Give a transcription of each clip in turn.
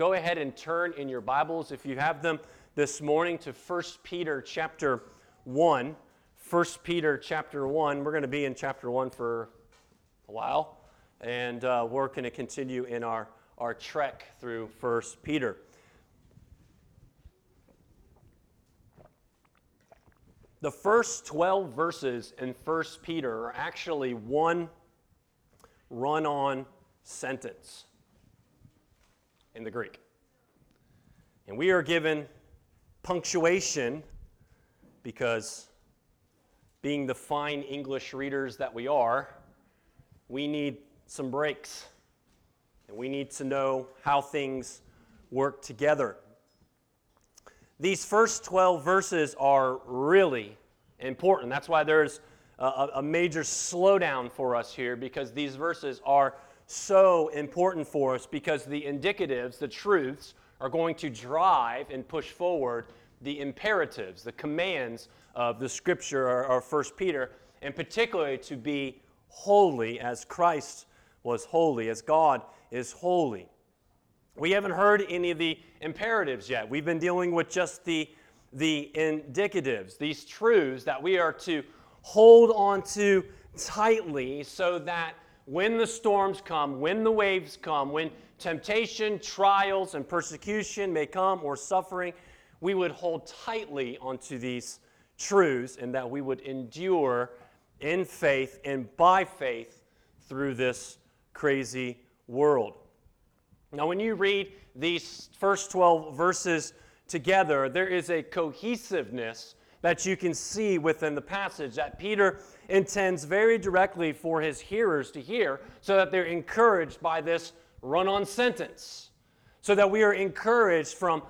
go ahead and turn in your Bibles, if you have them this morning, to 1 Peter chapter 1. 1 Peter chapter 1. We're going to be in chapter 1 for a while, and we're going to continue in our trek through 1 Peter. The first 12 verses in 1 Peter are actually one run-on sentence in the Greek. And we are given punctuation because, being the fine English readers that we are, we need some breaks. And we need to know how things work together. These first 12 verses are really important. That's why there's a major slowdown for us here, because these verses are so important for us, because the indicatives, the truths, are going to drive and push forward the imperatives, the commands of the Scripture, or 1 Peter, and particularly to be holy as Christ was holy, as God is holy. We haven't heard any of the imperatives yet. We've been dealing with just the indicatives, these truths that we are to hold on to tightly so that when the storms come, when the waves come, when temptation, trials, and persecution may come, or suffering, we would hold tightly onto these truths, and that we would endure in faith and by faith through this crazy world. Now, when you read these first 12 verses together, there is a cohesiveness that you can see within the passage that Peter intends very directly for his hearers to hear, so that they're encouraged by this run-on sentence, so that we are encouraged from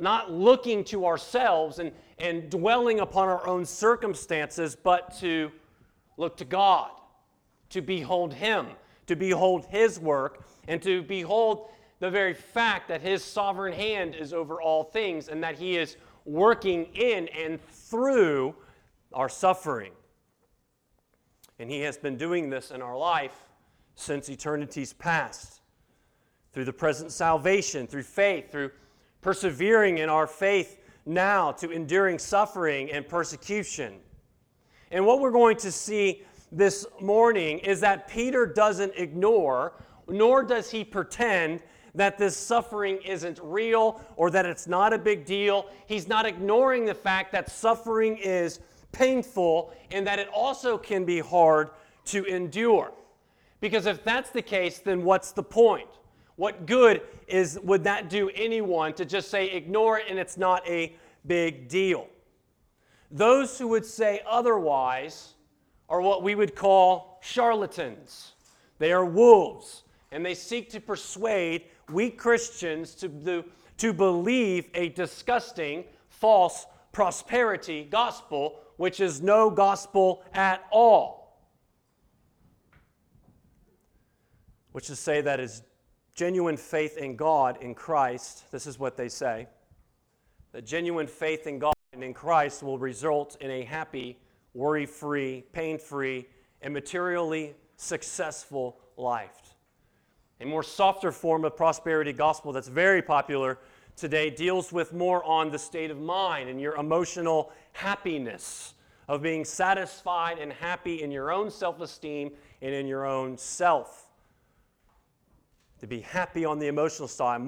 not looking to ourselves and dwelling upon our own circumstances, but to look to God, to behold Him, to behold His work, and to behold the very fact that His sovereign hand is over all things, and that He is working in and through our suffering. And He has been doing this in our life since eternity's past, through the present salvation, through faith, through persevering in our faith now, to enduring suffering and persecution. And what we're going to see this morning is that Peter doesn't ignore, nor does he pretend that this suffering isn't real or that it's not a big deal. He's not ignoring the fact that suffering is painful and that it also can be hard to endure. Because if that's the case, then what's the point? What good would that do anyone to just say, ignore it and it's not a big deal? Those who would say otherwise are what we would call charlatans. They are wolves, and they seek to persuade weak Christians to believe a disgusting, false prosperity gospel, which is no gospel at all. Which is to say that is genuine faith in God, in Christ, this is what they say, that genuine faith in God and in Christ will result in a happy, worry-free, pain-free, and materially successful life. A more softer form of prosperity gospel that's very popular today deals with more on the state of mind and your emotional happiness of being satisfied and happy in your own self-esteem and in your own self. To be happy on the emotional side,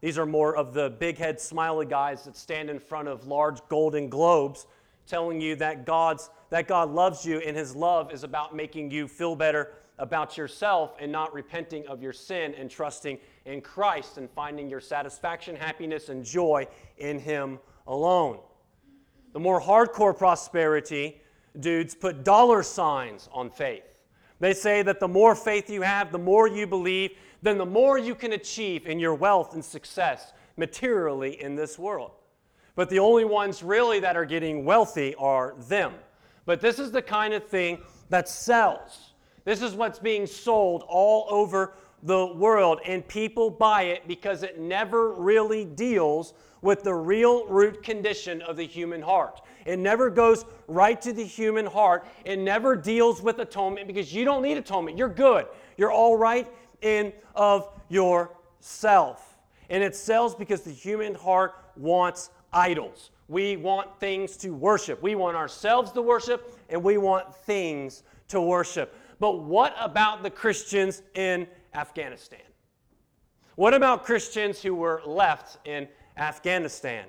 these are more of the big head smiley guys that stand in front of large golden globes telling you that God loves you, and His love is about making you feel better about yourself and not repenting of your sin and trusting in Christ and finding your satisfaction, happiness, and joy in Him alone. The more hardcore prosperity dudes put dollar signs on faith. They say that the more faith you have, the more you believe, then the more you can achieve in your wealth and success materially in this world. But the only ones really that are getting wealthy are them. But this is the kind of thing that sells. This is what's being sold all over the world, and people buy it because it never really deals with the real root condition of the human heart. It never goes right to the human heart. It never deals with atonement, because you don't need atonement. You're good. You're all right in of yourself. And it sells because the human heart wants idols. We want things to worship. We want ourselves to worship, and we want things to worship. But what about the Christians in Afghanistan? What about Christians who were left in Afghanistan?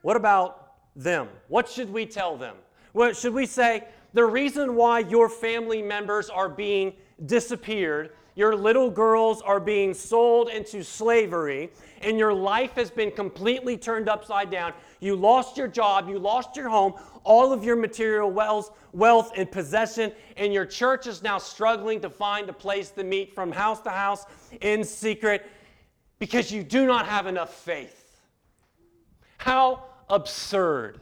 What about them? What should we tell them? What should we say? The reason why your family members are being disappeared, your little girls are being sold into slavery, and your life has been completely turned upside down. You lost your job, you lost your home, all of your material wealth and possession, and your church is now struggling to find a place to meet from house to house in secret because you do not have enough faith. How absurd.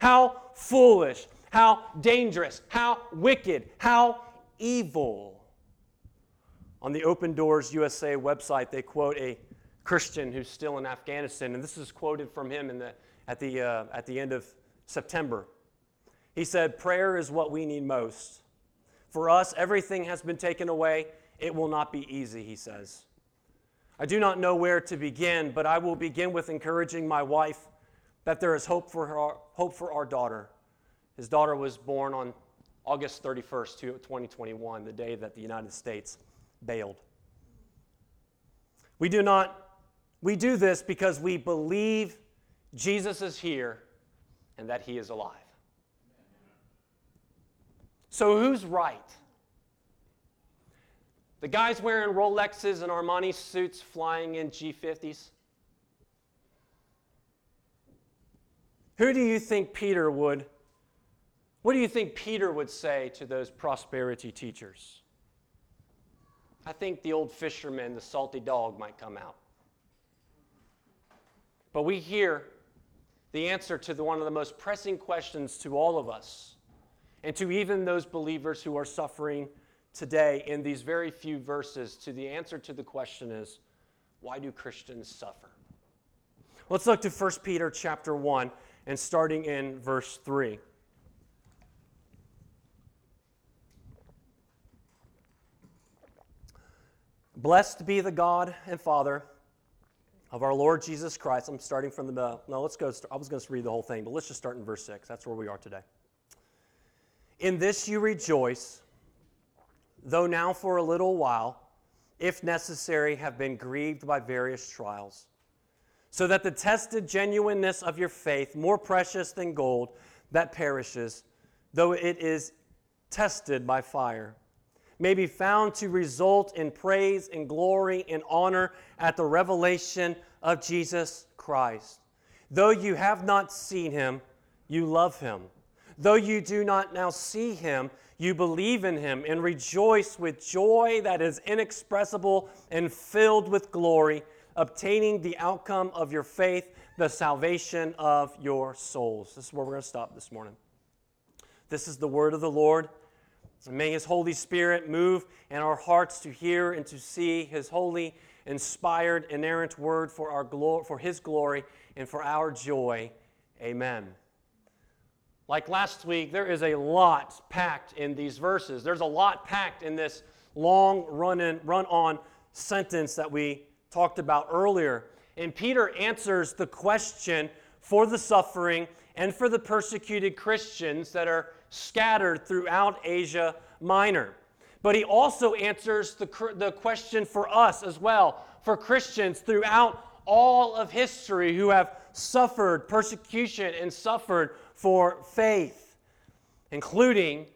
How foolish. How dangerous, how wicked, how evil. On the Open Doors USA website, they quote a Christian who's still in Afghanistan, and this is quoted from him at the end of September. He said, "Prayer is what we need most. For us, everything has been taken away. It will not be easy," he says. "I do not know where to begin, but I will begin with encouraging my wife that there is hope for our daughter." His daughter was born on August 31st, 2021, the day that the United States bailed. We do this because we believe Jesus is here and that he is alive. So who's right? The guys wearing Rolexes and Armani suits flying in G50s? What do you think Peter would say to those prosperity teachers? I think the old fisherman, the salty dog, might come out. But we hear the answer to one of the most pressing questions to all of us, and to even those believers who are suffering today in these very few verses, to the answer to the question is, why do Christians suffer? Let's look to 1 Peter chapter 1 and starting in verse 3. "Blessed be the God and Father of our Lord Jesus Christ." I'm starting from I was going to read the whole thing, but let's just start in verse 6. That's where we are today. "In this you rejoice, though now for a little while, if necessary, have been grieved by various trials, so that the tested genuineness of your faith, more precious than gold that perishes, though it is tested by fire, may be found to result in praise and glory and honor at the revelation of Jesus Christ. Though you have not seen him, you love him. Though you do not now see him, you believe in him and rejoice with joy that is inexpressible and filled with glory, obtaining the outcome of your faith, the salvation of your souls." This is where we're going to stop this morning. This is the word of the Lord. May his Holy Spirit move in our hearts to hear and to see his holy, inspired, inerrant word for his glory and for our joy. Amen. Like last week, there is a lot packed in these verses. There's a lot packed in this long run-on sentence that we talked about earlier. And Peter answers the question for the suffering and for the persecuted Christians that are scattered throughout Asia Minor. But he also answers the question for us as well, for Christians throughout all of history who have suffered persecution and suffered for faith, including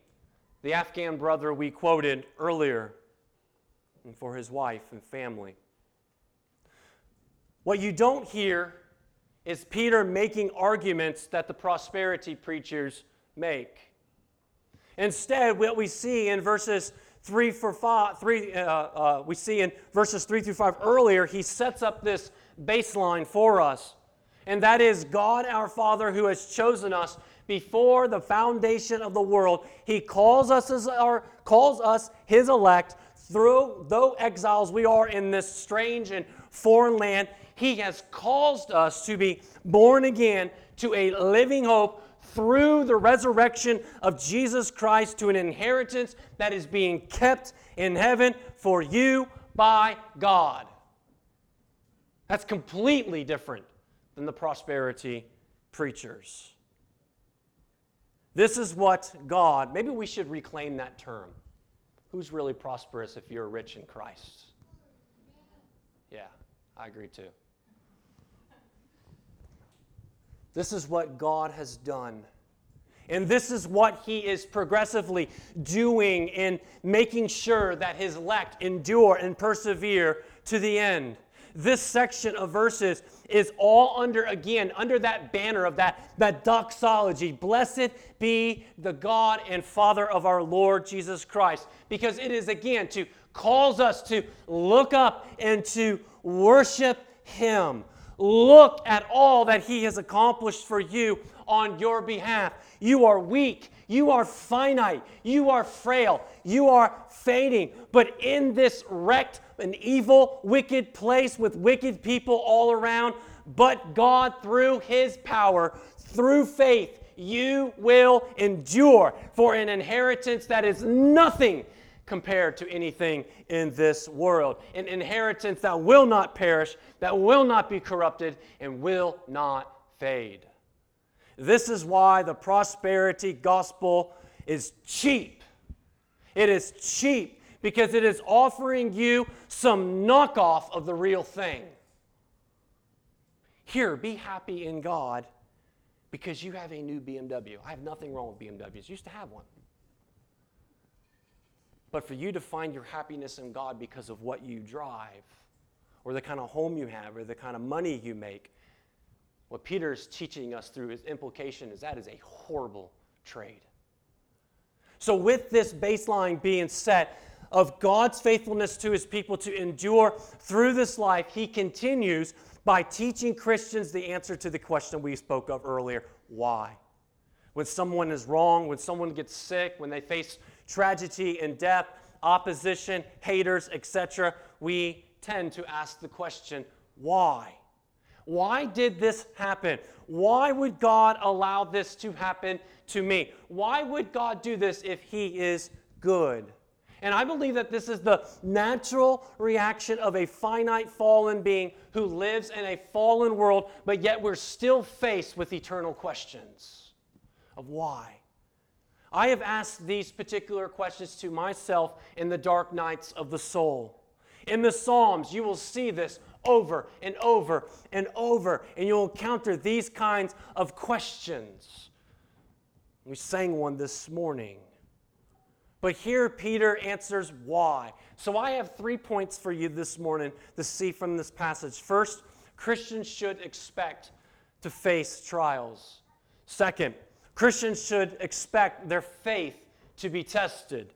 the Afghan brother we quoted earlier, and for his wife and family. What you don't hear is Peter making arguments that the prosperity preachers make. Instead, what we see in verses 3 through 5 earlier, he sets up this baseline for us, and that is God our Father who has chosen us before the foundation of the world. He calls us His elect. Though exiles we are in this strange and foreign land, He has caused us to be born again to a living hope through the resurrection of Jesus Christ, to an inheritance that is being kept in heaven for you by God. That's completely different than the prosperity preachers. This is what God, maybe we should reclaim that term. Who's really prosperous if you're rich in Christ? Yeah, I agree too. This is what God has done. And this is what he is progressively doing in making sure that his elect endure and persevere to the end. This section of verses is all under that banner of that doxology. Blessed be the God and Father of our Lord Jesus Christ. Because it is, again, to calls us to look up and to worship him. Look at all that he has accomplished for you on your behalf. You are weak. You are finite. You are frail. You are fading. But in this wrecked, an evil, wicked place with wicked people all around, but God, through his power, through faith, you will endure for an inheritance that is nothing compared to anything in this world. An inheritance that will not perish, that will not be corrupted, and will not fade. This is why the prosperity gospel is cheap. It is cheap because it is offering you some knockoff of the real thing. Here, be happy in God because you have a new BMW. I have nothing wrong with BMWs. I used to have one. But for you to find your happiness in God because of what you drive, or the kind of home you have, or the kind of money you make, what Peter is teaching us through his implication is that is a horrible trade. So with this baseline being set of God's faithfulness to his people to endure through this life, he continues by teaching Christians the answer to the question we spoke of earlier, why? When someone is wrong, when someone gets sick, when they face tragedy and death, opposition, haters, etc., we tend to ask the question, why? Why did this happen? Why would God allow this to happen to me? Why would God do this if he is good? And I believe that this is the natural reaction of a finite fallen being who lives in a fallen world, but yet we're still faced with eternal questions of why. I have asked these particular questions to myself in the dark nights of the soul. In the Psalms, you will see this over and over and over, and you'll encounter these kinds of questions. We sang one this morning. But here Peter answers why. So I have 3 points for you this morning to see from this passage. First, Christians should expect to face trials. Second, Christians should expect their faith to be tested.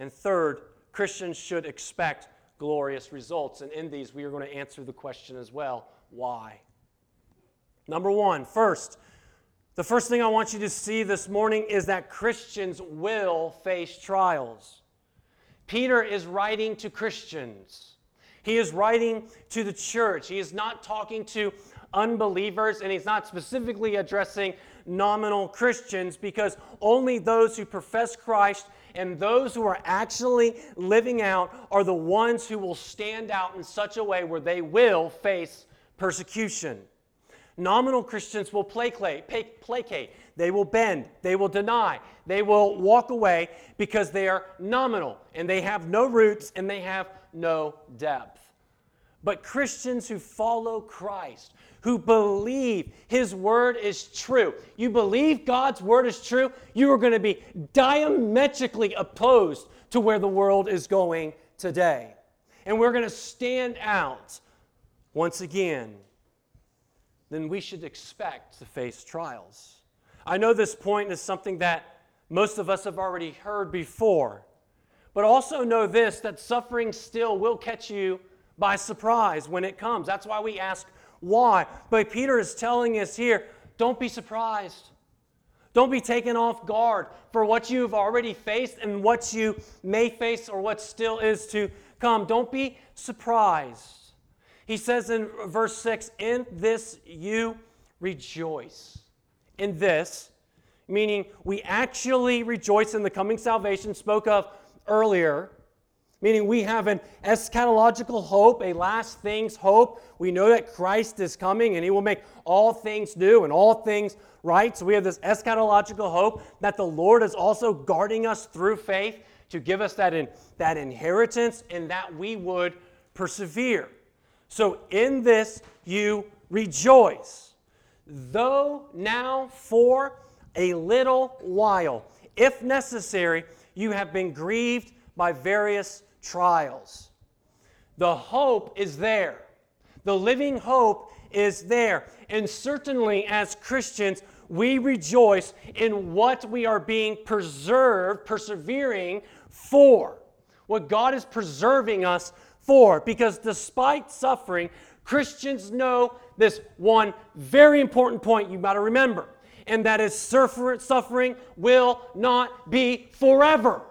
And third, Christians should expect glorious results. And in these, we are going to answer the question as well, why? Number one, the first thing I want you to see this morning is that Christians will face trials. Peter is writing to Christians. He is writing to the church. He is not talking to unbelievers, and he's not specifically addressing nominal Christians, because only those who profess Christ and those who are actually living out are the ones who will stand out in such a way where they will face persecution. Nominal Christians will placate, they will bend, they will deny, they will walk away because they are nominal and they have no roots and they have no depth. But Christians who follow Christ, who believe His Word is true, you believe God's Word is true, you are going to be diametrically opposed to where the world is going today. And we're going to stand out once again. Then we should expect to face trials. I know this point is something that most of us have already heard before, but also know this, that suffering still will catch you by surprise when it comes. That's why we ask why. But Peter is telling us here, don't be surprised. Don't be taken off guard for what you've already faced and what you may face or what still is to come. Don't be surprised. He says in verse 6, in this you rejoice. In this, meaning we actually rejoice in the coming salvation spoke of earlier, meaning we have an eschatological hope, a last things hope. We know that Christ is coming and he will make all things new and all things right. So we have this eschatological hope that the Lord is also guarding us through faith to give us that inheritance, and that we would persevere. So in this you rejoice, though now for a little while, if necessary, you have been grieved by various trials. The hope is there. The living hope is there. And certainly as Christians, we rejoice in what we are being preserved, persevering for, what God is preserving us for. Because despite suffering, Christians know this one very important point you've got to remember, and that is suffering will not be forever.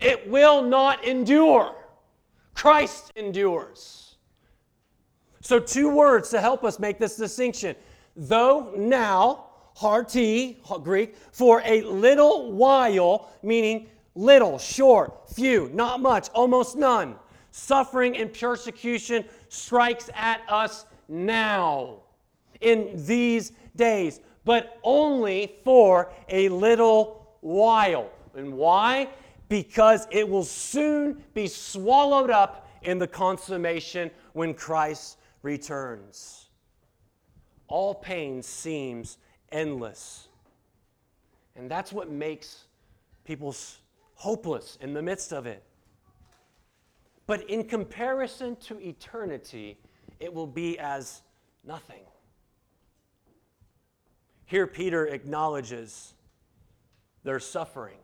It will not endure. Christ endures. So two words to help us make this distinction. Though now, harti, Greek, for a little while, meaning little, short, few, not much, almost none. Suffering and persecution strikes at us now, in these days, but only for a little while. And why? Because it will soon be swallowed up in the consummation when Christ returns. All pain seems endless. And that's what makes people hopeless in the midst of it. But in comparison to eternity, it will be as nothing. Here Peter acknowledges their suffering.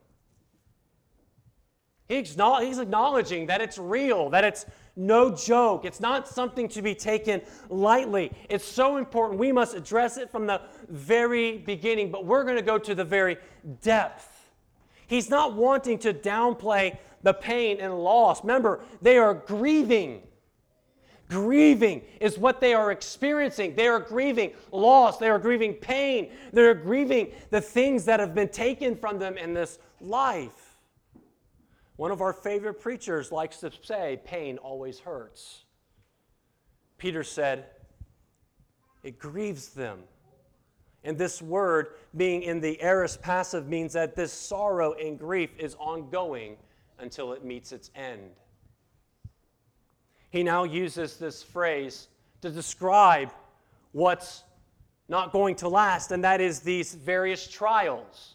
He's acknowledging that it's real, that it's no joke. It's not something to be taken lightly. It's so important. We must address it from the very beginning, but we're going to go to the very depth. He's not wanting to downplay the pain and loss. Remember, they are grieving. Grieving is what they are experiencing. They are grieving loss. They are grieving pain. They are grieving the things that have been taken from them in this life. One of our favorite preachers likes to say, pain always hurts. Peter said, it grieves them. And this word, being in the aorist passive, means that this sorrow and grief is ongoing until it meets its end. He now uses this phrase to describe what's not going to last, and that is these various trials.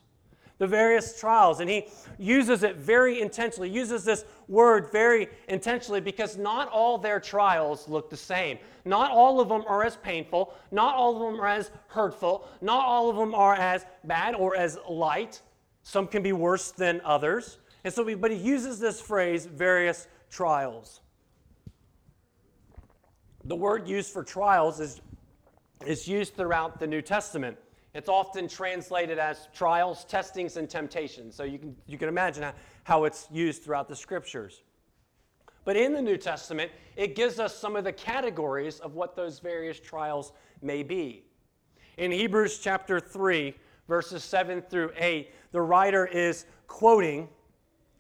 The various trials. And he uses it very intentionally, uses this word very intentionally, because not all their trials look the same. Not all of them are as painful. Not all of them are as hurtful. Not all of them are as bad or as light. Some can be worse than others. And so, but he uses this phrase, various trials. The word used for trials is used throughout the New Testament. It's often translated as trials, testings, and temptations. So you can imagine how it's used throughout the Scriptures. But in the New Testament, it gives us some of the categories of what those various trials may be. In Hebrews chapter 3, verses 7 through 8, the writer is quoting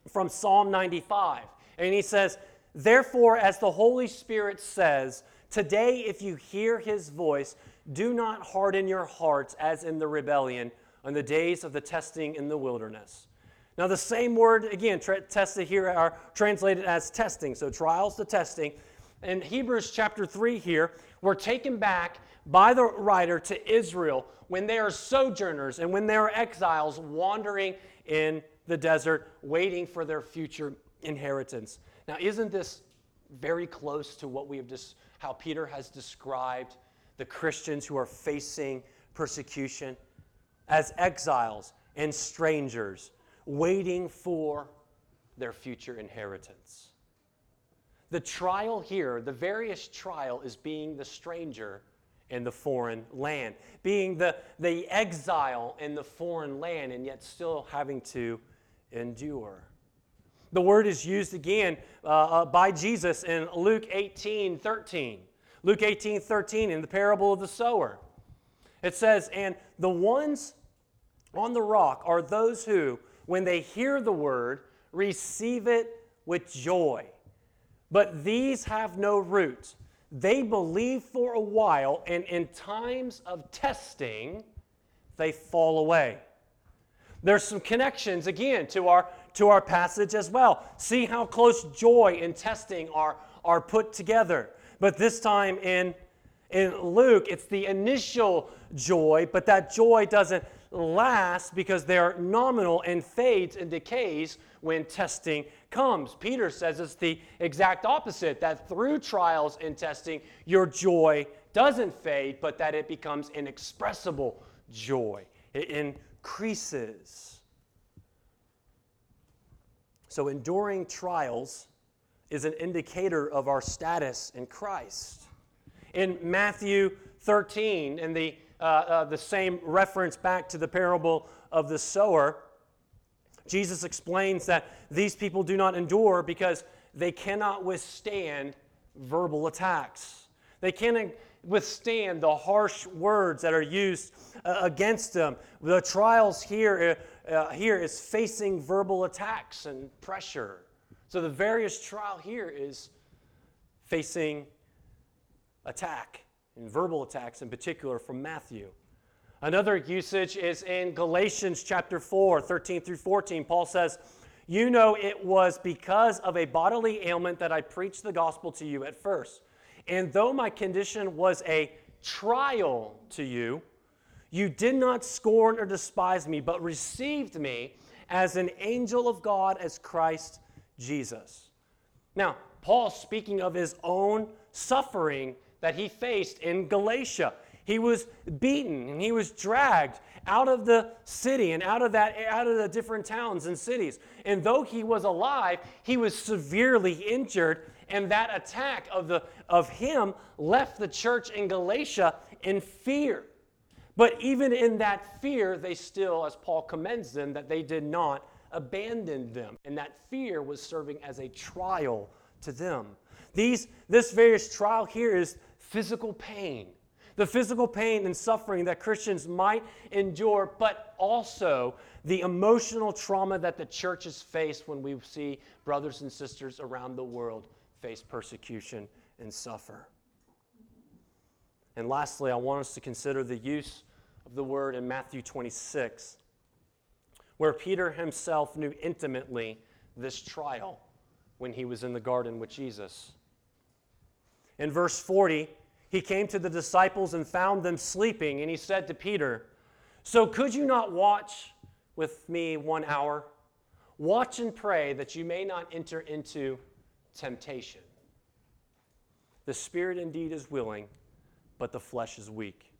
from Psalm 95. And he says, therefore, as the Holy Spirit says, today if you hear his voice, do not harden your hearts as in the rebellion on the days of the testing in the wilderness. Now the same word, again, tested here are translated as testing, so trials to testing. In Hebrews chapter 3 here, we're taken back by the writer to Israel when they are sojourners and when they are exiles wandering in the desert waiting for their future inheritance. Now, isn't this very close to what we have how Peter has described the Christians who are facing persecution as exiles and strangers waiting for their future inheritance? The trial here, the various trial, is being the stranger in the foreign land, being the exile in the foreign land, and yet still having to endure. The word is used again by Jesus in Luke 18:13. Luke 18:13 in the parable of the sower. It says, and the ones on the rock are those who, when they hear the word, receive it with joy. But these have no root. They believe for a while, and in times of testing, they fall away. There's some connections, again, to our passage as well. See how close joy and testing are put together. But this time in Luke, it's the initial joy, but that joy doesn't last because they're nominal and fades and decays when testing comes. Peter says it's the exact opposite, that through trials and testing, your joy doesn't fade, but that it becomes inexpressible joy. It increases. So enduring trials is an indicator of our status in Christ. In Matthew 13, in the same reference back to the parable of the sower, Jesus explains that these people do not endure because they cannot withstand verbal attacks. They cannot withstand the harsh words that are used against them. The trials here is facing verbal attacks and pressure. So the various trial here is facing attack, and verbal attacks in particular from Matthew. Another usage is in Galatians chapter 4, 13 through 14. Paul says, "You know it was because of a bodily ailment that I preached the gospel to you at first. And though my condition was a trial to you, you did not scorn or despise me, but received me as an angel of God, as Christ Jesus." Now, Paul, speaking of his own suffering that he faced in Galatia. He was beaten and he was dragged out of the city and out of the different towns and cities. And though he was alive, he was severely injured, and that attack of him left the church in Galatia in fear. But even in that fear, they still, as Paul commends them, that they did not abandon them. And that fear was serving as a trial to them. This various trial here is physical pain. The physical pain and suffering that Christians might endure, but also the emotional trauma that the church has faced when we see brothers and sisters around the world face persecution and suffer. And lastly, I want us to consider the use of the word in Matthew 26, where Peter himself knew intimately this trial when he was in the garden with Jesus. In verse 40, he came to the disciples and found them sleeping, and he said to Peter, "So could you not watch with me 1 hour? Watch and pray that you may not enter into temptation. The spirit indeed is willing, but the flesh is weak."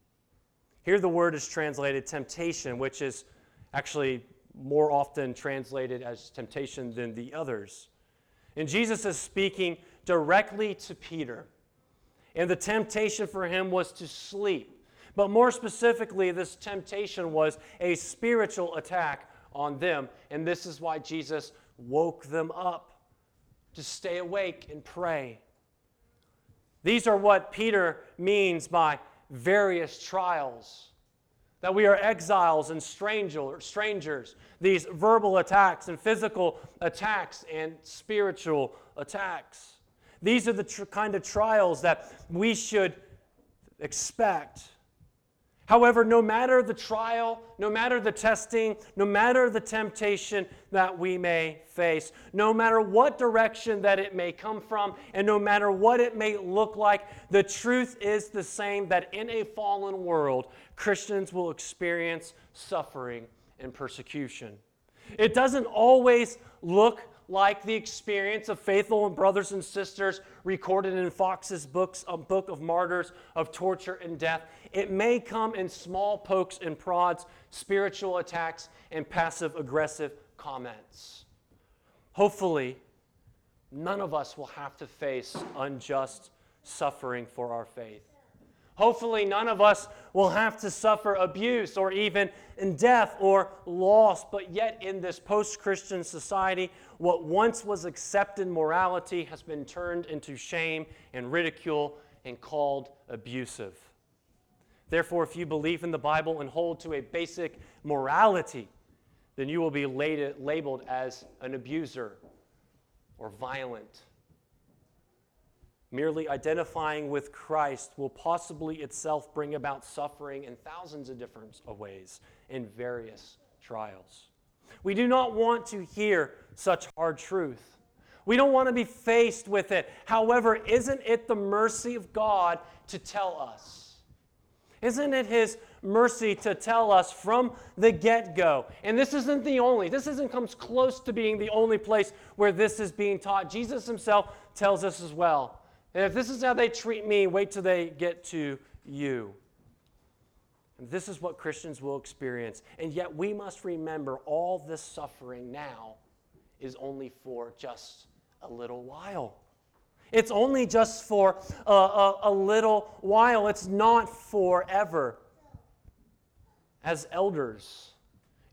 Here the word is translated temptation, which is actually more often translated as temptation than the others. And Jesus is speaking directly to Peter. And the temptation for him was to sleep. But more specifically, this temptation was a spiritual attack on them. And this is why Jesus woke them up, to stay awake and pray. These are what Peter means by various trials. That we are exiles and strangers, these verbal attacks and physical attacks and spiritual attacks. These are the kind of trials that we should expect. However, no matter the trial, no matter the testing, no matter the temptation that we may face, no matter what direction that it may come from, and no matter what it may look like, the truth is the same, that in a fallen world, Christians will experience suffering and persecution. It doesn't always look like the experience of faithful brothers and sisters recorded in Fox's Book of Martyrs, of torture and death. It may come in small pokes and prods, spiritual attacks, and passive-aggressive comments. Hopefully, none of us will have to face unjust suffering for our faith. Hopefully, none of us will have to suffer abuse or even death or loss. But yet, in this post-Christian society, what once was accepted morality has been turned into shame and ridicule and called abusive. Therefore, if you believe in the Bible and hold to a basic morality, then you will be labeled as an abuser or violent. Merely identifying with Christ will possibly itself bring about suffering in thousands of different ways in various trials. We do not want to hear such hard truth. We don't want to be faced with it. However, isn't it the mercy of God to tell us? Isn't it His mercy to tell us from the get-go? And this isn't close to being the only place where this is being taught. Jesus Himself tells us as well. And if this is how they treat me, wait till they get to you. And this is what Christians will experience. And yet we must remember all this suffering now is only for just a little while. It's only just for a little while. It's not forever. As elders,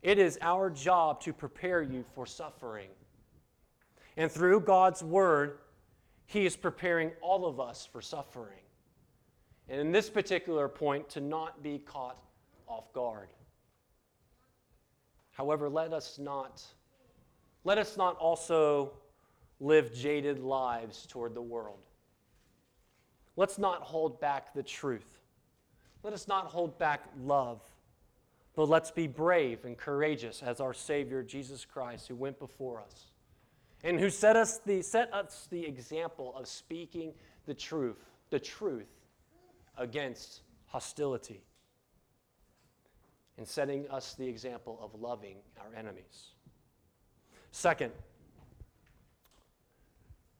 it is our job to prepare you for suffering. And through God's Word, He is preparing all of us for suffering. And in this particular point, to not be caught off guard. However, let us not also live jaded lives toward the world. Let's not hold back the truth. Let us not hold back love. But let's be brave and courageous as our Savior, Jesus Christ, who went before us and who set us the example of speaking the truth against hostility and setting us the example of loving our enemies. Second,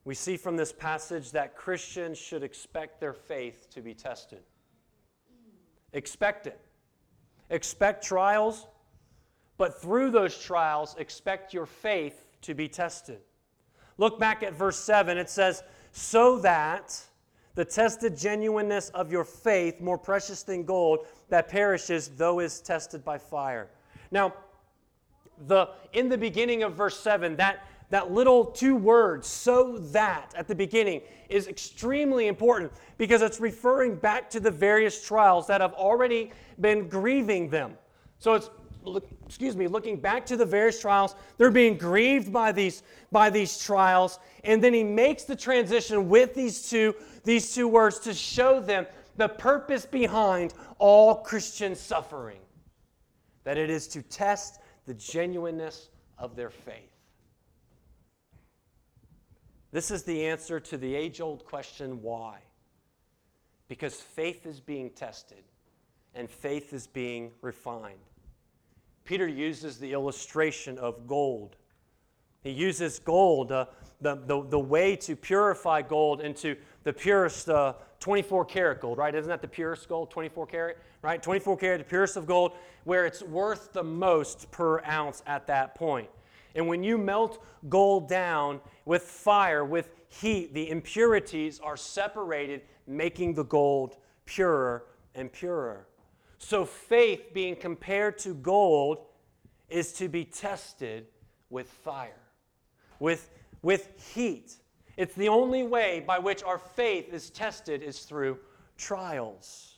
we see from this passage that Christians should expect their faith to be tested. Expect it. Expect trials, but through those trials, expect your faith to be tested. Look back at verse 7. It says, so that the tested genuineness of your faith, more precious than gold, that perishes, though is tested by fire. Now, in the beginning of verse 7, that little two words, so that, at the beginning, is extremely important because it's referring back to the various trials that have already been grieving them. So it's looking back to the various trials. They're being grieved by these trials. And then he makes the transition with these two words to show them the purpose behind all Christian suffering, that it is to test the genuineness of their faith. This is the answer to the age-old question, why? Because faith is being tested and faith is being refined. Peter uses the illustration of gold. He uses gold, the way to purify gold into the purest 24-karat gold, right? Isn't that the purest gold, 24-karat, right? 24-karat, the purest of gold, where it's worth the most per ounce at that point. And when you melt gold down with fire, with heat, the impurities are separated, making the gold purer and purer. So faith being compared to gold is to be tested with fire, with heat. It's the only way by which our faith is tested is through trials.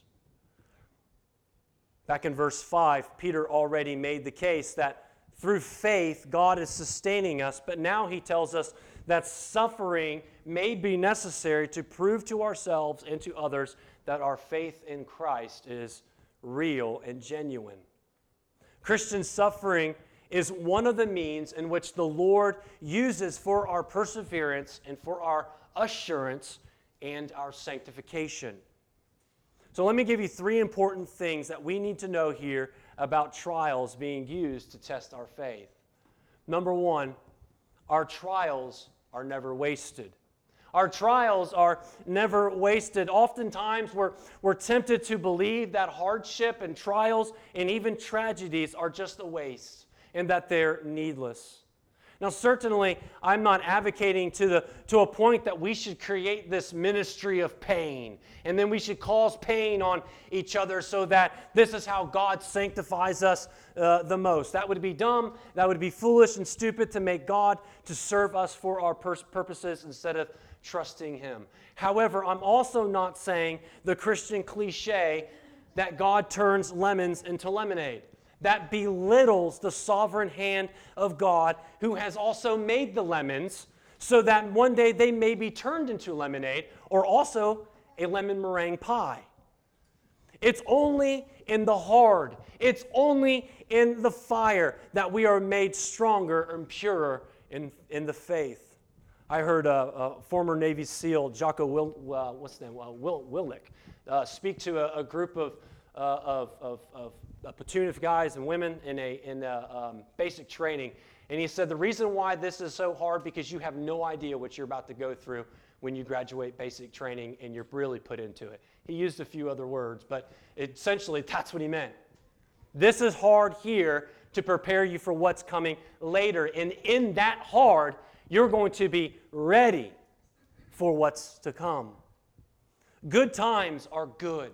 Back in verse 5, Peter already made the case that through faith, God is sustaining us, but now he tells us that suffering may be necessary to prove to ourselves and to others that our faith in Christ is real and genuine. Christian suffering is one of the means in which the Lord uses for our perseverance and for our assurance and our sanctification. So let me give you three important things that we need to know here about trials being used to test our faith. Number one, our trials are never wasted. Our trials are never wasted. Oftentimes we're tempted to believe that hardship and trials and even tragedies are just a waste and that they're needless. Now, certainly, I'm not advocating to a point that we should create this ministry of pain, and then we should cause pain on each other so that this is how God sanctifies us the most. That would be dumb. That would be foolish and stupid to make God to serve us for our purposes instead of trusting Him. However, I'm also not saying the Christian cliche that God turns lemons into lemonade. that belittles the sovereign hand of God, who has also made the lemons so that one day they may be turned into lemonade or also a lemon meringue pie. It's only in the hard, it's only in the fire that we are made stronger and purer in the faith. I heard a former Navy SEAL, Jocko Willink, speak to a group of a platoon of guys and women in a basic training, and he said the reason why this is so hard because you have no idea what you're about to go through when you graduate basic training and you're really put into it. He used a few other words, but essentially that's what he meant. This is hard here to prepare you for what's coming later, and in that hard, you're going to be ready for what's to come. Good times are good.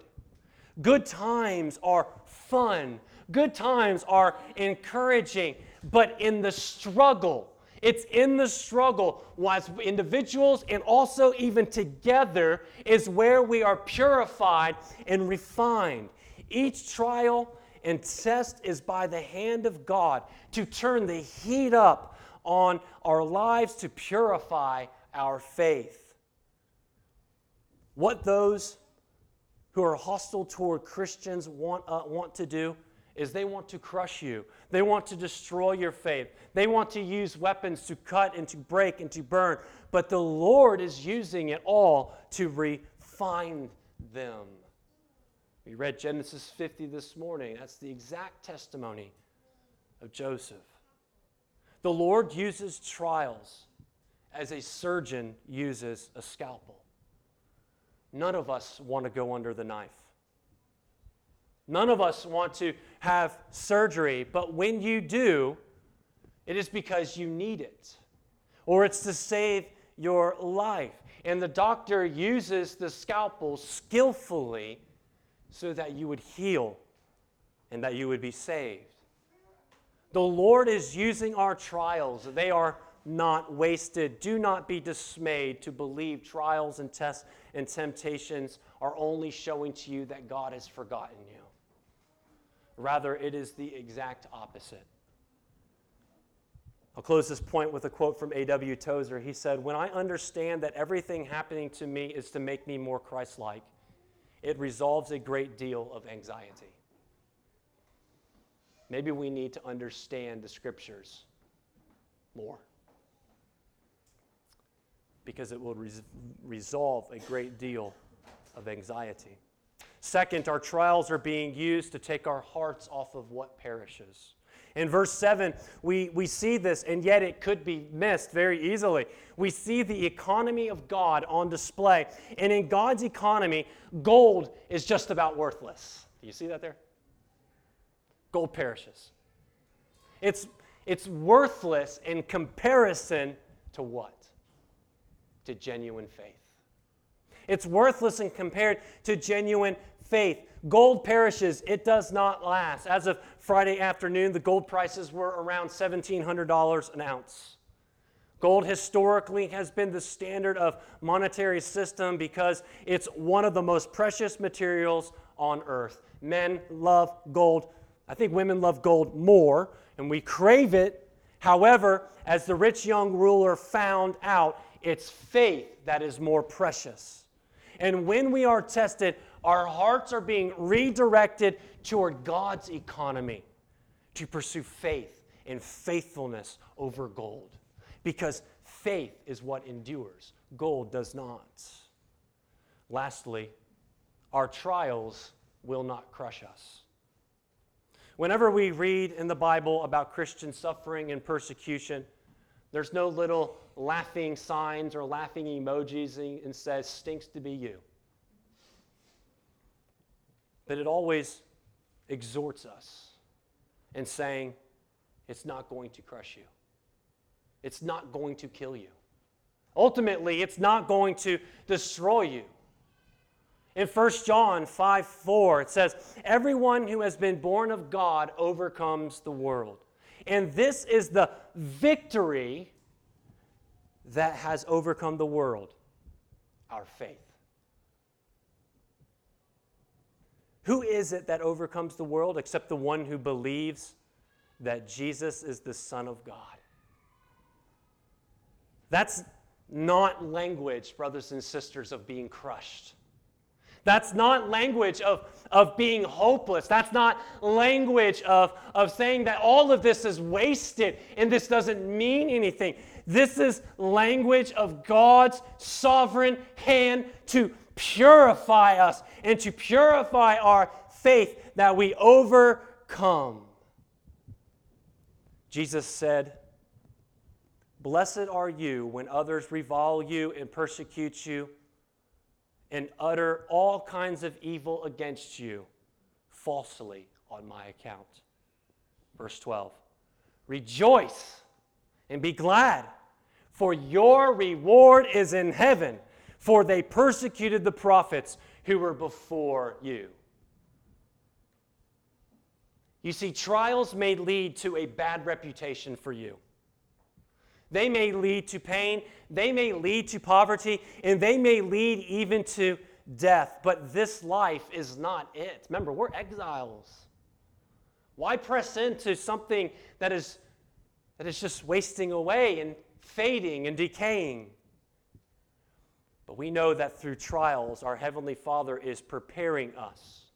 Good times are fun. Good times are encouraging. But in the struggle, it's in the struggle, as individuals and also even together, is where we are purified and refined. Each trial and test is by the hand of God to turn the heat up on our lives to purify our faith. What those who are hostile toward Christians want to do is they want to crush you. They want to destroy your faith. They want to use weapons to cut and to break and to burn. But the Lord is using it all to refine them. We read Genesis 50 this morning. That's the exact testimony of Joseph. The Lord uses trials as a surgeon uses a scalpel. None of us want to go under the knife. None of us want to have surgery, but when you do, it is because you need it, or it's to save your life. And the doctor uses the scalpel skillfully so that you would heal and that you would be saved. The Lord is using our trials. They are not wasted. Do not be dismayed to believe trials and tests and temptations are only showing to you that God has forgotten you. Rather, it is the exact opposite. I'll close this point with a quote from A.W. Tozer. He said, "When I understand that everything happening to me is to make me more Christ-like, it resolves a great deal of anxiety." Maybe we need to understand the Scriptures more because it will resolve a great deal of anxiety. Second, our trials are being used to take our hearts off of what perishes. In verse 7, we see this, and yet it could be missed very easily. We see the economy of God on display, and in God's economy, gold is just about worthless. Do you see that there? Gold perishes. It's worthless in comparison to what? To genuine faith. It's worthless and compared to genuine faith. Gold perishes. It does not last. As of Friday afternoon, the gold prices were around $1,700 an ounce. Gold historically has been the standard of monetary system because it's one of the most precious materials on earth. Men love gold. I think women love gold more, and we crave it. However, as the rich young ruler found out, it's faith that is more precious. And when we are tested, our hearts are being redirected toward God's economy to pursue faith and faithfulness over gold, because faith is what endures. Gold does not. Lastly, our trials will not crush us. Whenever we read in the Bible about Christian suffering and persecution, there's no little laughing signs or laughing emojis and says, "Stinks to be you." But it always exhorts us in saying, it's not going to crush you. It's not going to kill you. Ultimately, it's not going to destroy you. In 1 John 5:4, it says, "Everyone who has been born of God overcomes the world. And this is the victory that has overcome the world, our faith." Who is it that overcomes the world except the one who believes that Jesus is the Son of God? That's not language, brothers and sisters, of being crushed. That's not language of being hopeless. That's not language of saying that all of this is wasted and this doesn't mean anything. This is language of God's sovereign hand to purify us and to purify our faith that we overcome. Jesus said, "Blessed are you when others revile you and persecute you and utter all kinds of evil against you falsely on my account." Verse 12, "Rejoice and be glad, for your reward is in heaven, for they persecuted the prophets who were before you." You see, trials may lead to a bad reputation for you. They may lead to pain, they may lead to poverty, and they may lead even to death. But this life is not it. Remember, we're exiles. Why press into something that is just wasting away and fading and decaying? But we know that through trials, our Heavenly Father is preparing us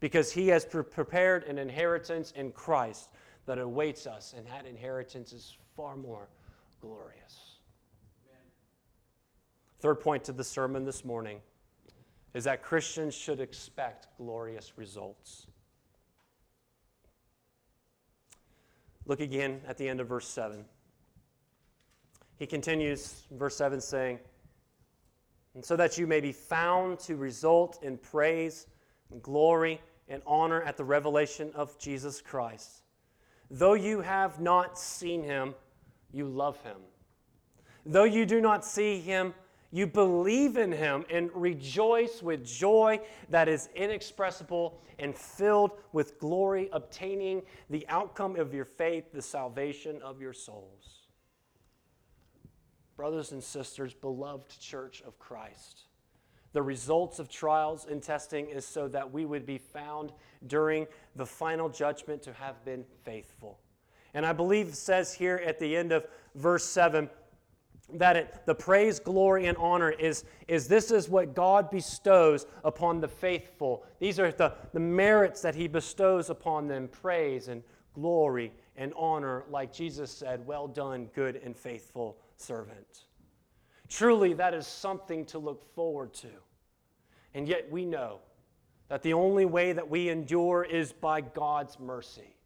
because He has prepared an inheritance in Christ that awaits us, and that inheritance is far more glorious. Amen. Third point to the sermon this morning is that Christians should expect glorious results. Look again at the end of verse 7. He continues, verse 7 saying, "And so that you may be found to result in praise and glory and honor at the revelation of Jesus Christ. Though you have not seen Him, you love Him. Though you do not see Him, you believe in Him and rejoice with joy that is inexpressible and filled with glory, obtaining the outcome of your faith, the salvation of your souls." Brothers and sisters, beloved Church of Christ, the results of trials and testing is so that we would be found during the final judgment to have been faithful. And I believe it says here at the end of verse 7 that the praise, glory, and honor is what God bestows upon the faithful. These are the merits that He bestows upon them, praise and glory and honor, like Jesus said, "Well done, good and faithful servant." Truly, that is something to look forward to. And yet we know that the only way that we endure is by God's mercy,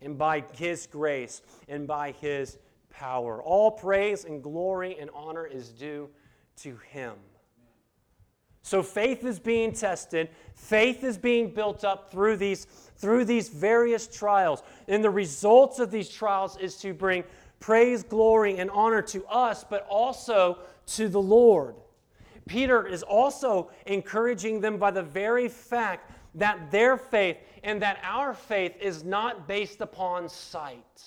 and by His grace, and by His power. All praise and glory and honor is due to Him. So faith is being tested. Faith is being built up through these various trials. And the results of these trials is to bring praise, glory, and honor to us, but also to the Lord. Peter is also encouraging them by the very fact that their faith and that our faith is not based upon sight.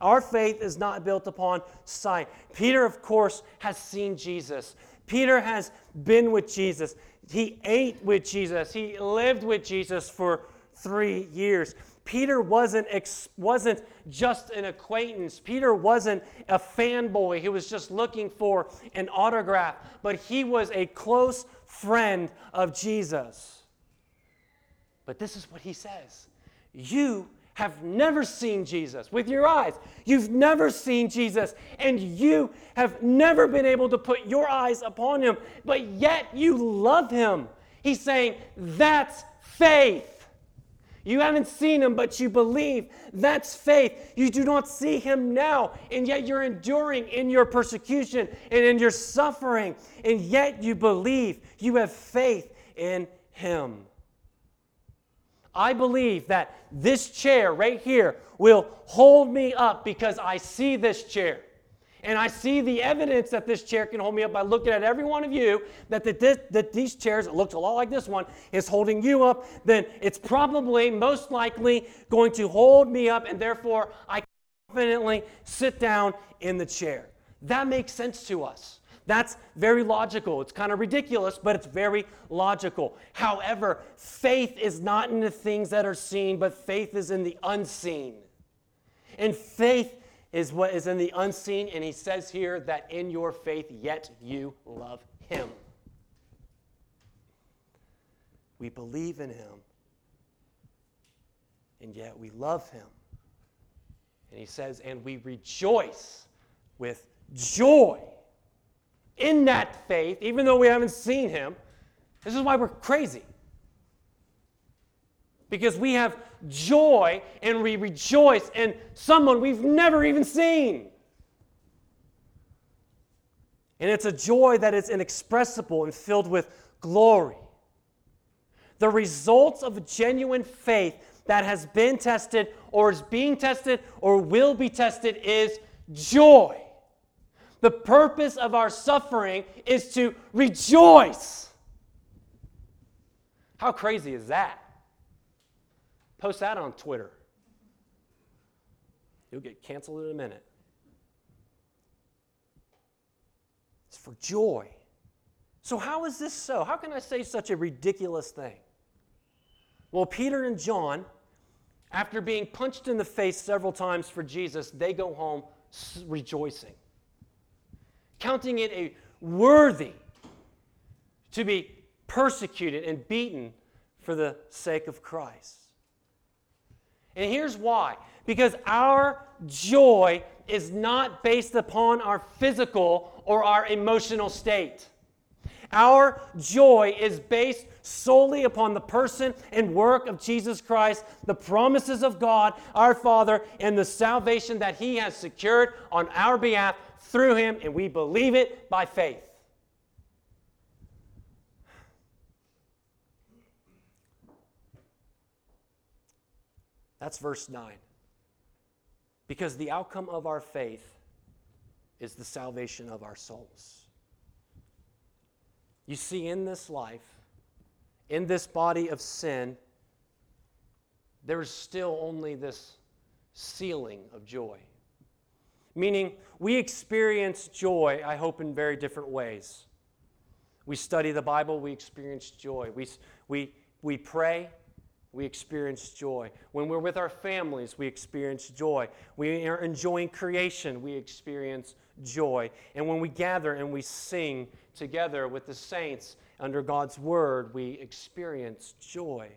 Our faith is not built upon sight. Peter, of course, has seen Jesus. Peter has been with Jesus. He ate with Jesus. He lived with Jesus for 3 years. Peter wasn't just an acquaintance. Peter wasn't a fanboy who was just looking for an autograph, but he was a close friend of Jesus. But this is what he says. You have never seen Jesus with your eyes. You've never seen Jesus, and you have never been able to put your eyes upon Him, but yet you love Him. He's saying, that's faith. You haven't seen Him, but you believe. That's faith. You do not see Him now, and yet you're enduring in your persecution and in your suffering, and yet you believe. You have faith in Him. I believe that this chair right here will hold me up because I see this chair. And I see the evidence that this chair can hold me up by looking at every one of you, that these chairs, it looks a lot like this one, is holding you up. Then it's probably, most likely, going to hold me up, and therefore I confidently sit down in the chair. That makes sense to us. That's very logical. It's kind of ridiculous, but it's very logical. However, faith is not in the things that are seen, but faith is in the unseen. And faith is what is in the unseen, and he says here that in your faith, yet you love him. We believe in him, and yet we love him. And he says, and we rejoice with joy in that faith, even though we haven't seen him. This is why we're crazy. Because we have joy and we rejoice in someone we've never even seen. And it's a joy that is inexpressible and filled with glory. The results of genuine faith that has been tested or is being tested or will be tested is joy. The purpose of our suffering is to rejoice. How crazy is that? Post that on Twitter. You'll get canceled in a minute. It's for joy. So how is this so? How can I say such a ridiculous thing? Well, Peter and John, after being punched in the face several times for Jesus, they go home rejoicing, counting it a worthy to be persecuted and beaten for the sake of Christ. And here's why. Because our joy is not based upon our physical or our emotional state. Our joy is based solely upon the person and work of Jesus Christ, the promises of God, our Father, and the salvation that he has secured on our behalf through him, and we believe it by faith. That's verse 9. Because the outcome of our faith is the salvation of our souls. You see, in this life, in this body of sin, there is still only this ceiling of joy. Meaning, we experience joy, I hope, in very different ways. We study the Bible, we experience joy. We pray, we experience joy. When we're with our families, we experience joy. We are enjoying creation, we experience joy. And when we gather and we sing together with the saints under God's word, we experience joy.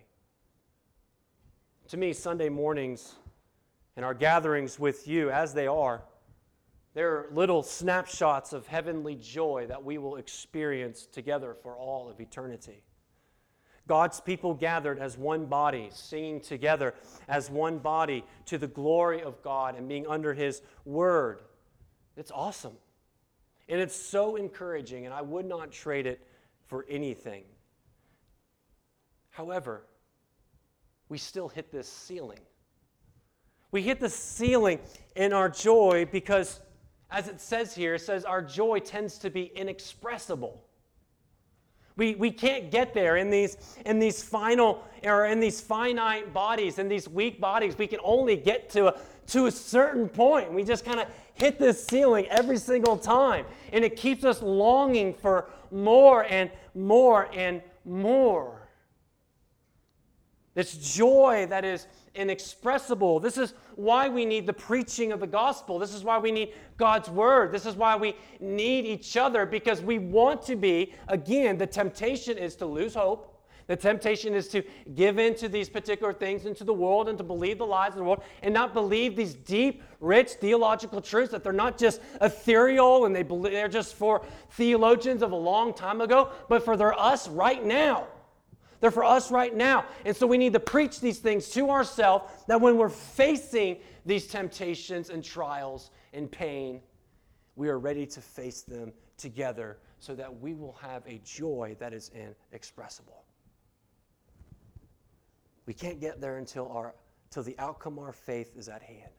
To me, Sunday mornings and our gatherings with you, as they are, they're little snapshots of heavenly joy that we will experience together for all of eternity. God's people gathered as one body, singing together as one body to the glory of God and being under his word. It's awesome. And it's so encouraging, and I would not trade it for anything. However, we still hit this ceiling. We hit the ceiling in our joy because, as it says here, it says our joy tends to be inexpressible. We can't get there in these finite bodies, in these weak bodies. We can only get to a certain point. We just kind of hit this ceiling every single time, and it keeps us longing for more and more and more. This joy that is inexpressible. This is why we need the preaching of the gospel. This is why we need God's word. This is why we need each other, because we want to be, again, the temptation is to lose hope. The temptation is to give in to these particular things into the world and to believe the lies of the world and not believe these deep, rich theological truths, that they're not just ethereal and they're just for theologians of a long time ago, but for us right now. They're for us right now. And so we need to preach these things to ourselves, that when we're facing these temptations and trials and pain, we are ready to face them together so that we will have a joy that is inexpressible. We can't get there until the outcome of our faith is at hand,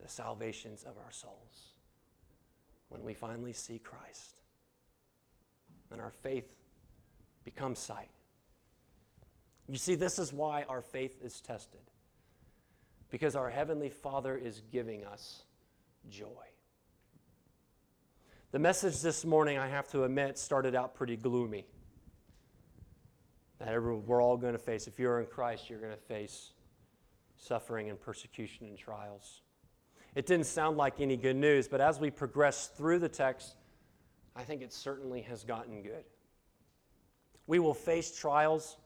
the salvations of our souls, when we finally see Christ and our faith becomes sight. You see, this is why our faith is tested, because our Heavenly Father is giving us joy. The message this morning, I have to admit, started out pretty gloomy. That we're all going to face, if you're in Christ, you're going to face suffering and persecution and trials. It didn't sound like any good news, but as we progress through the text, I think it certainly has gotten good. We will face trials,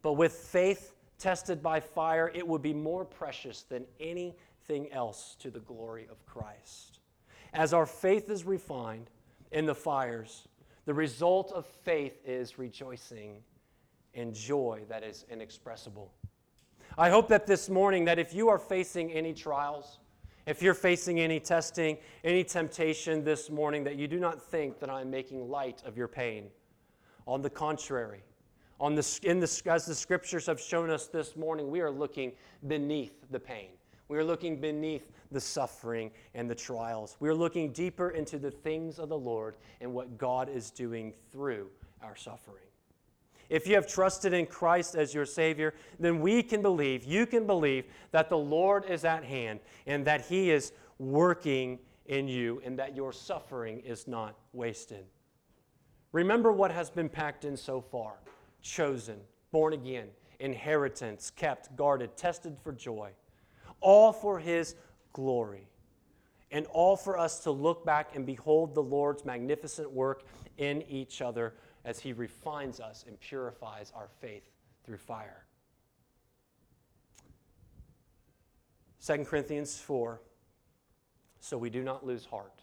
but with faith tested by fire, it will be more precious than anything else to the glory of Christ. As our faith is refined in the fires, the result of faith is rejoicing and joy that is inexpressible. I hope that this morning that if you are facing any trials, if you're facing any testing, any temptation this morning, that you do not think that I'm making light of your pain. On the contrary, as the Scriptures have shown us this morning, we are looking beneath the pain. We are looking beneath the suffering and the trials. We are looking deeper into the things of the Lord and what God is doing through our suffering. If you have trusted in Christ as your Savior, then you can believe that the Lord is at hand and that He is working in you and that your suffering is not wasted. Remember what has been packed in so far: chosen, born again, inheritance, kept, guarded, tested for joy. All for His glory, and all for us to look back and behold the Lord's magnificent work in each other as He refines us and purifies our faith through fire. 2 Corinthians 4, so we do not lose heart.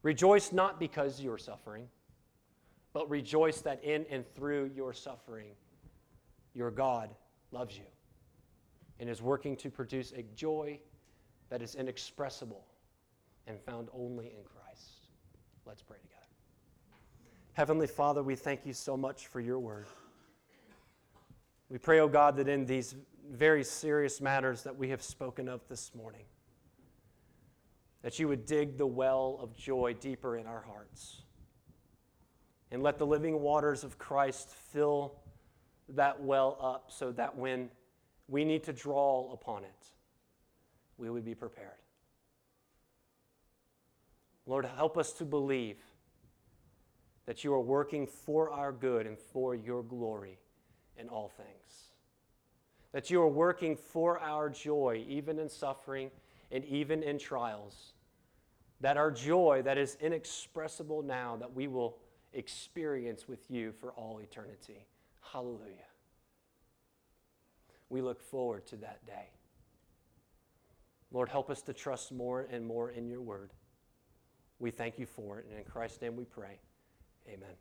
Rejoice not because you're suffering, but rejoice that in and through your suffering, your God loves you and is working to produce a joy that is inexpressible and found only in Christ. Let's pray together. Heavenly Father, we thank you so much for your word. We pray, O God, that in these very serious matters that we have spoken of this morning, that you would dig the well of joy deeper in our hearts and let the living waters of Christ fill that well up so that when we need to draw upon it, we would be prepared. Lord, help us to believe that you are working for our good and for your glory in all things. That you are working for our joy, even in suffering and even in trials. That our joy that is inexpressible now, that we will experience with you for all eternity. Hallelujah. We look forward to that day. Lord, help us to trust more and more in your word. We thank you for it, and in Christ's name we pray. Amen.